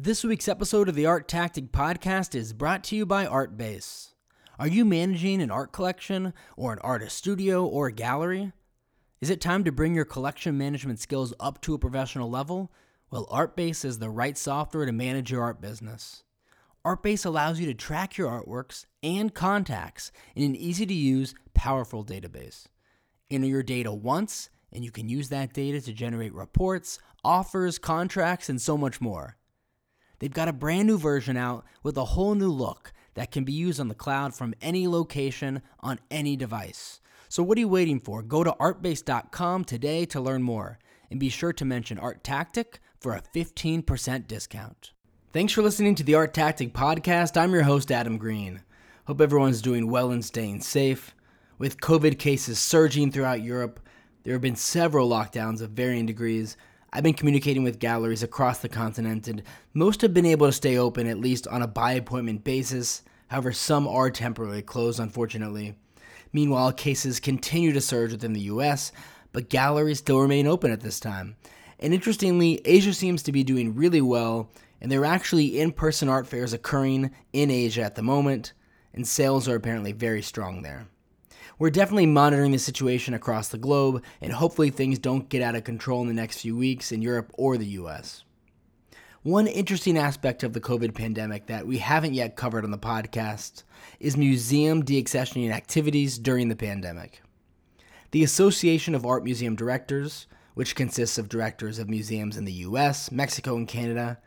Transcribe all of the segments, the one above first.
This week's episode of the ArtTactic podcast is brought to you by ArtBase. Are you managing an art collection or an artist studio or a gallery? Is it time to bring your collection management skills up to a professional level? Well, ArtBase is the right software to manage your art business. ArtBase allows you to track your artworks and contacts in an easy-to-use, powerful database. Enter your data once, and you can use that data to generate reports, offers, contracts, and so much more. They've got a brand new version out with a whole new look that can be used on the cloud from any location on any device. So what are you waiting for? Go to artbase.com today to learn more. And be sure to mention ArtTactic for a 15% discount. Thanks for listening to the ArtTactic podcast. I'm your host, Adam Green. Hope everyone's doing well and staying safe. With COVID cases surging throughout Europe, there have been several lockdowns of varying degrees. I've been communicating with galleries across the continent, and most have been able to stay open, at least on a by-appointment basis. However, some are temporarily closed, unfortunately. Meanwhile, cases continue to surge within the U.S., but galleries still remain open at this time. And interestingly, Asia seems to be doing really well, and there are actually in-person art fairs occurring in Asia at the moment, and sales are apparently very strong there. We're definitely monitoring the situation across the globe, and hopefully things don't get out of control in the next few weeks in Europe or the US. One interesting aspect of the COVID pandemic that we haven't yet covered on the podcast is museum deaccessioning activities during the pandemic. The Association of Art Museum Directors, which consists of directors of museums in the US, Mexico, and Canada,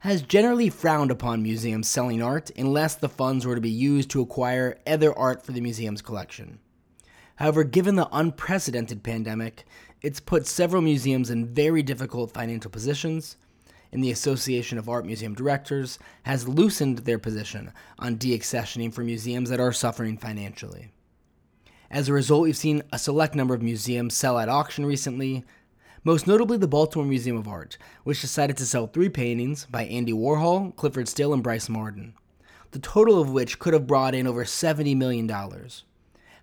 has generally frowned upon museums selling art unless the funds were to be used to acquire other art for the museum's collection. However, given the unprecedented pandemic, it's put several museums in very difficult financial positions, and the Association of Art Museum Directors has loosened their position on deaccessioning for museums that are suffering financially. As a result, we've seen a select number of museums sell at auction recently, most notably the Baltimore Museum of Art, which decided to sell 3 paintings by Andy Warhol, Clifford Still, and Bryce Marden, the total of which could have brought in over $70 million.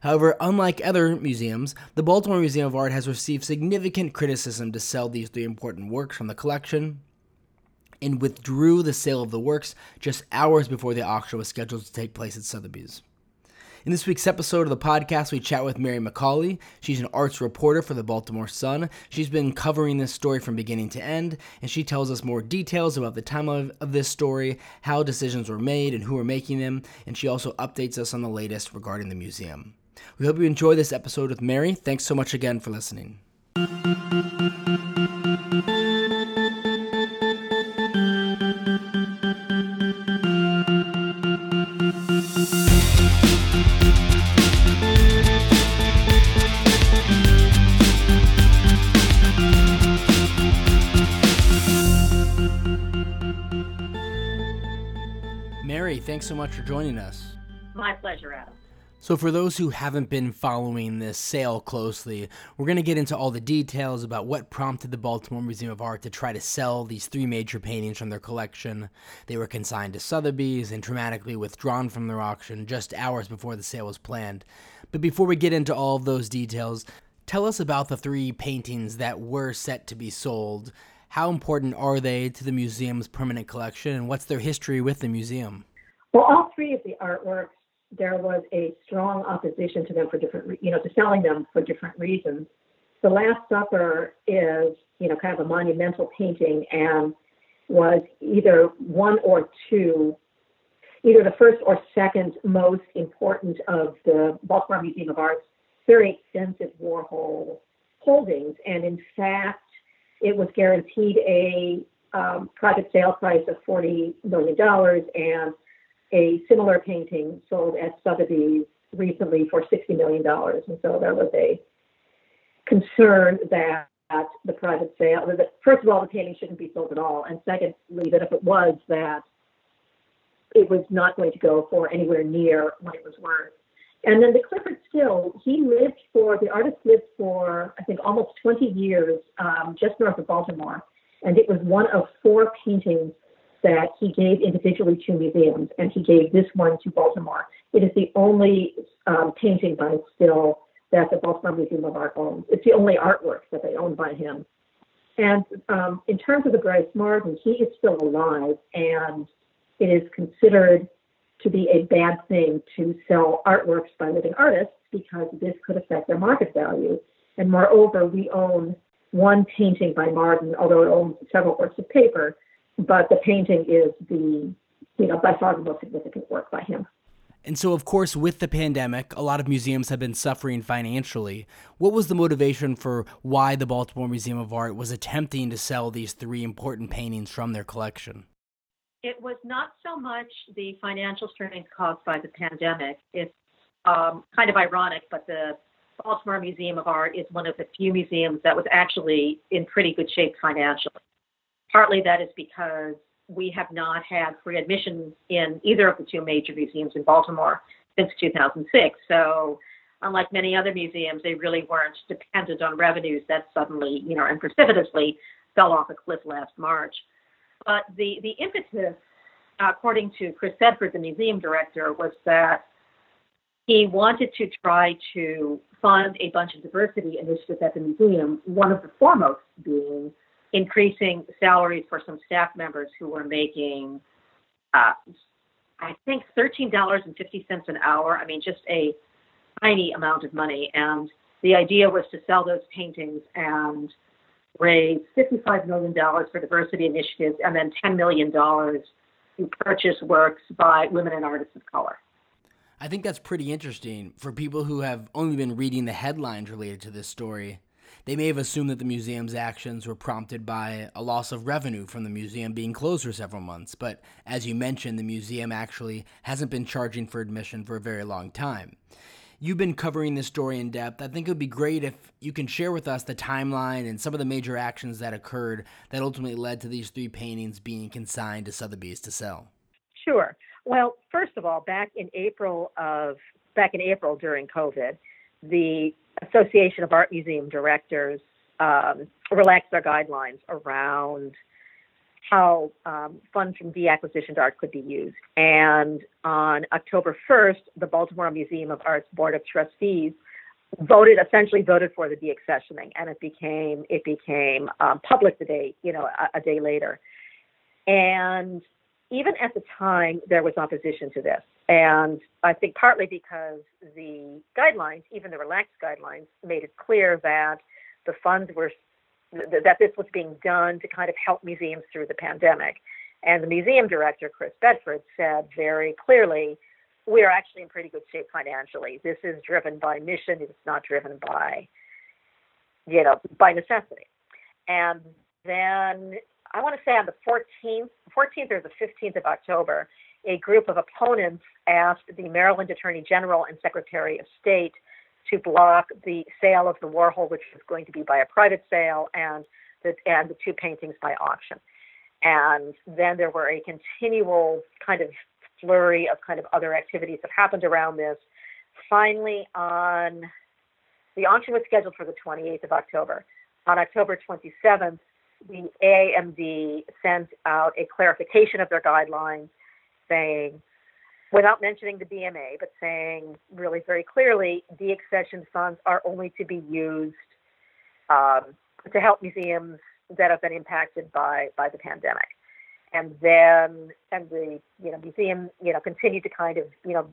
However, unlike other museums, the Baltimore Museum of Art has received significant criticism to sell these 3 important works from the collection, and withdrew the sale of the works just hours before the auction was scheduled to take place at Sotheby's. In this week's episode of the podcast, we chat with Mary McCauley. She's an arts reporter for the Baltimore Sun. She's been covering this story from beginning to end, and she tells us more details about the timeline of this story, how decisions were made, and who were making them, and she also updates us on the latest regarding the museum. We hope you enjoy this episode with Mary. Thanks so much again for listening. Thanks so much for joining us. My pleasure, Adam. So for those who haven't been following this sale closely, we're going to get into all the details about what prompted the Baltimore Museum of Art to try to sell these 3 major paintings from their collection. They were consigned to Sotheby's and dramatically withdrawn from their auction just hours before the sale was planned. But before we get into all of those details, tell us about the 3 paintings that were set to be sold. How important are they to the museum's permanent collection, and what's their history with the museum? Well, all 3 of the artworks, there was a strong opposition to them for different, to selling them for different reasons. The Last Supper is, kind of a monumental painting and was either 1 or 2, either the first or second most important of the Baltimore Museum of Art's very extensive Warhol holdings. And in fact, it was guaranteed a private sale price of $40 million and a similar painting sold at Sotheby's recently for $60 million. And so there was a concern that the private sale, that first of all, the painting shouldn't be sold at all. And secondly, that if it was, that it was not going to go for anywhere near what it was worth. And then the Clifford Still, the artist lived for, I think, almost 20 years just north of Baltimore. And it was one of 4 paintings that he gave individually to museums, and he gave this one to Baltimore. It is the only painting by Still that the Baltimore Museum of Art owns. It's the only artwork that they own by him. And in terms of the Bryce Marden, he is still alive, and it is considered to be a bad thing to sell artworks by living artists because this could affect their market value. And moreover, we own one painting by Marden, although it owns several works of paper, but the painting is the, you know, by far the most significant work by him. And so, of course, with the pandemic, a lot of museums have been suffering financially. What was the motivation for why the Baltimore Museum of Art was attempting to sell these three important paintings from their collection? It was not so much the financial strain caused by the pandemic. It's kind of ironic, but the Baltimore Museum of Art is one of the few museums that was actually in pretty good shape financially. Partly that is because we have not had free admission in either of the two major museums in Baltimore since 2006. So unlike many other museums, they really weren't dependent on revenues that suddenly, you know, and precipitously fell off a cliff last March. But the impetus, according to Chris Bedford, the museum director, was that he wanted to try to fund a bunch of diversity initiatives at the museum, one of the foremost being increasing salaries for some staff members who were making, I think, $13.50 an hour. I mean, just a tiny amount of money. And the idea was to sell those paintings and raise $55 million for diversity initiatives and then $10 million to purchase works by women and artists of color. I think that's pretty interesting. For people who have only been reading the headlines related to this story, they may have assumed that the museum's actions were prompted by a loss of revenue from the museum being closed for several months, but as you mentioned, the museum actually hasn't been charging for admission for a very long time. You've been covering this story in depth. I think it would be great if you can share with us the timeline and some of the major actions that occurred that ultimately led to these three paintings being consigned to Sotheby's to sell. Sure. Well, first of all, back in April during COVID, the Association of Art Museum Directors relaxed their guidelines around how funds from deacquisitioned art could be used. And on October 1st, the Baltimore Museum of Art's Board of Trustees voted for the deaccessioning, and it became public a day later. And even at the time, there was opposition to this. And I think partly because the guidelines, even the relaxed guidelines, made it clear that the funds were, that this was being done to kind of help museums through the pandemic. And the museum director, Chris Bedford, said very clearly, we are actually in pretty good shape financially. This is driven by mission. It's not driven by, you know, by necessity. And then I want to say on the 14th or the 15th of October, a group of opponents asked the Maryland Attorney General and Secretary of State to block the sale of the Warhol, which was going to be by a private sale, and the two paintings by auction. And then there were a continual kind of flurry of kind of other activities that happened around this. Finally, the auction was scheduled for the 28th of October. On October 27th, the AMD sent out a clarification of their guidelines, saying, without mentioning the BMA, but saying really very clearly, deaccession funds are only to be used to help museums that have been impacted by the pandemic. And the museum continued to kind of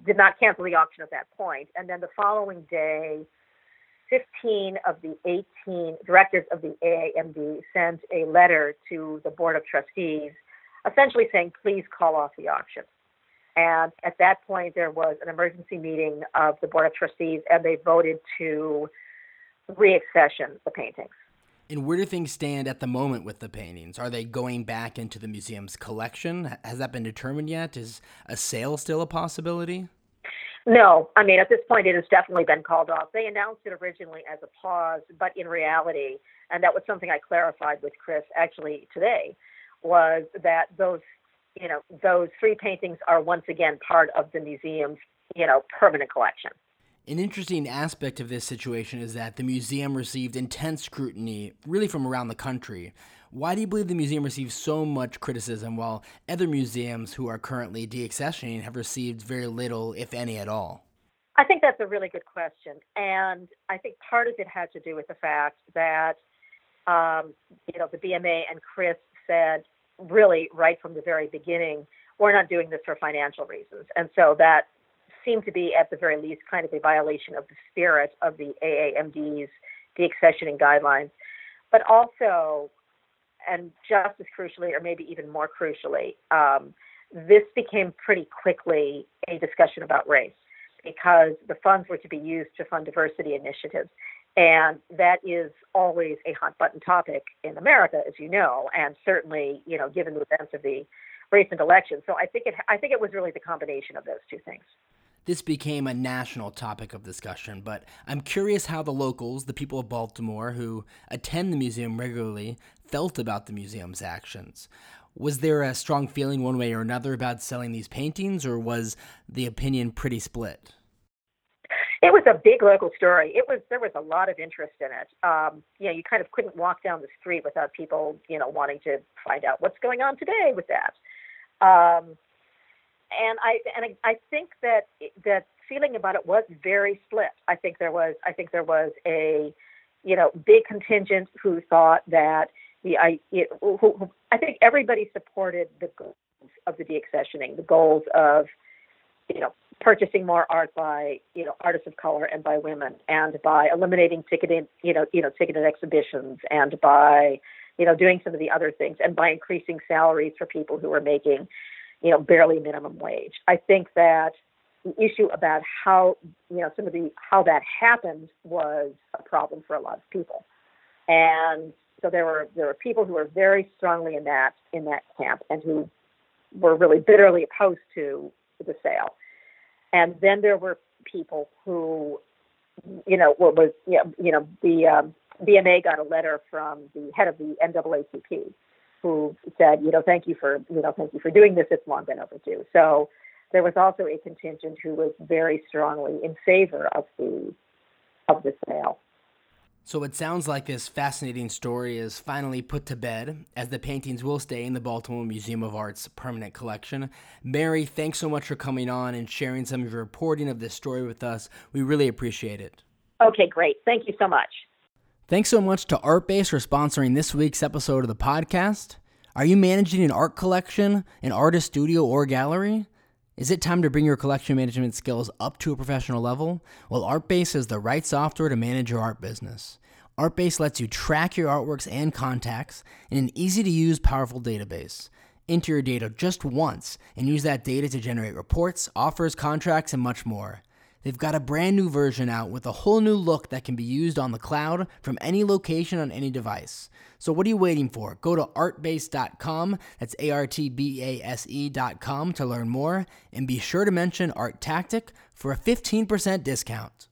did not cancel the auction at that point. And then the following day, 15 of the 18 directors of the AAMD sent a letter to the Board of Trustees, essentially saying, please call off the auction. And at that point, there was an emergency meeting of the Board of Trustees, and they voted to reaccession the paintings. And where do things stand at the moment with the paintings? Are they going back into the museum's collection? Has that been determined yet? Is a sale still a possibility? No. I mean, at this point, it has definitely been called off. They announced it originally as a pause, but in reality, and that was something I clarified with Chris actually today, was that those three paintings are once again part of the museum's, permanent collection. An interesting aspect of this situation is that the museum received intense scrutiny, really from around the country. Why do you believe the museum received so much criticism while other museums who are currently deaccessioning have received very little, if any at all? I think that's a really good question. And I think part of it had to do with the fact that the BMA and Chris said really right from the very beginning, we're not doing this for financial reasons. And so that seemed to be at the very least kind of a violation of the spirit of the AAMD's deaccessioning guidelines. But also, and just as crucially, or maybe even more crucially, this became pretty quickly a discussion about race, because the funds were to be used to fund diversity initiatives. And that is always a hot button topic in America, as you know, and certainly, given the events of the recent election. So I think it was really the combination of those two things. This became a national topic of discussion, but I'm curious how the locals, the people of Baltimore who attend the museum regularly, felt about the museum's actions. Was there a strong feeling one way or another about selling these paintings, or was the opinion pretty split? It was a big local story. There was a lot of interest in it. You kind of couldn't walk down the street without people, wanting to find out what's going on today with that. And I think that that feeling about it was very split. I think there was a big contingent who thought that I think everybody supported the goals of the deaccessioning, the goals of purchasing more art by artists of color and by women, and by eliminating ticketed exhibitions, and by doing some of the other things, and by increasing salaries for people who are making barely minimum wage. I think that the issue about how how that happened was a problem for a lot of people, and so there were people who were very strongly in that camp and who were really bitterly opposed to the sale. And then there were people who, the BMA got a letter from the head of the NAACP who said, thank you for doing this. It's long been overdue. So there was also a contingent who was very strongly in favor of the sale. So it sounds like this fascinating story is finally put to bed, as the paintings will stay in the Baltimore Museum of Art's permanent collection. Mary, thanks so much for coming on and sharing some of your reporting of this story with us. We really appreciate it. Okay, great. Thank you so much. Thanks so much to ArtBase for sponsoring this week's episode of the podcast. Are you managing an art collection, an artist studio, or gallery? Is it time to bring your collection management skills up to a professional level? Well, ArtBase is the right software to manage your art business. ArtBase lets you track your artworks and contacts in an easy-to-use, powerful database. Enter your data just once and use that data to generate reports, offers, contracts, and much more. They've got a brand new version out with a whole new look that can be used on the cloud from any location on any device. So what are you waiting for? Go to artbase.com, that's ARTBASE.com, to learn more, and be sure to mention ArtTactic for a 15% discount.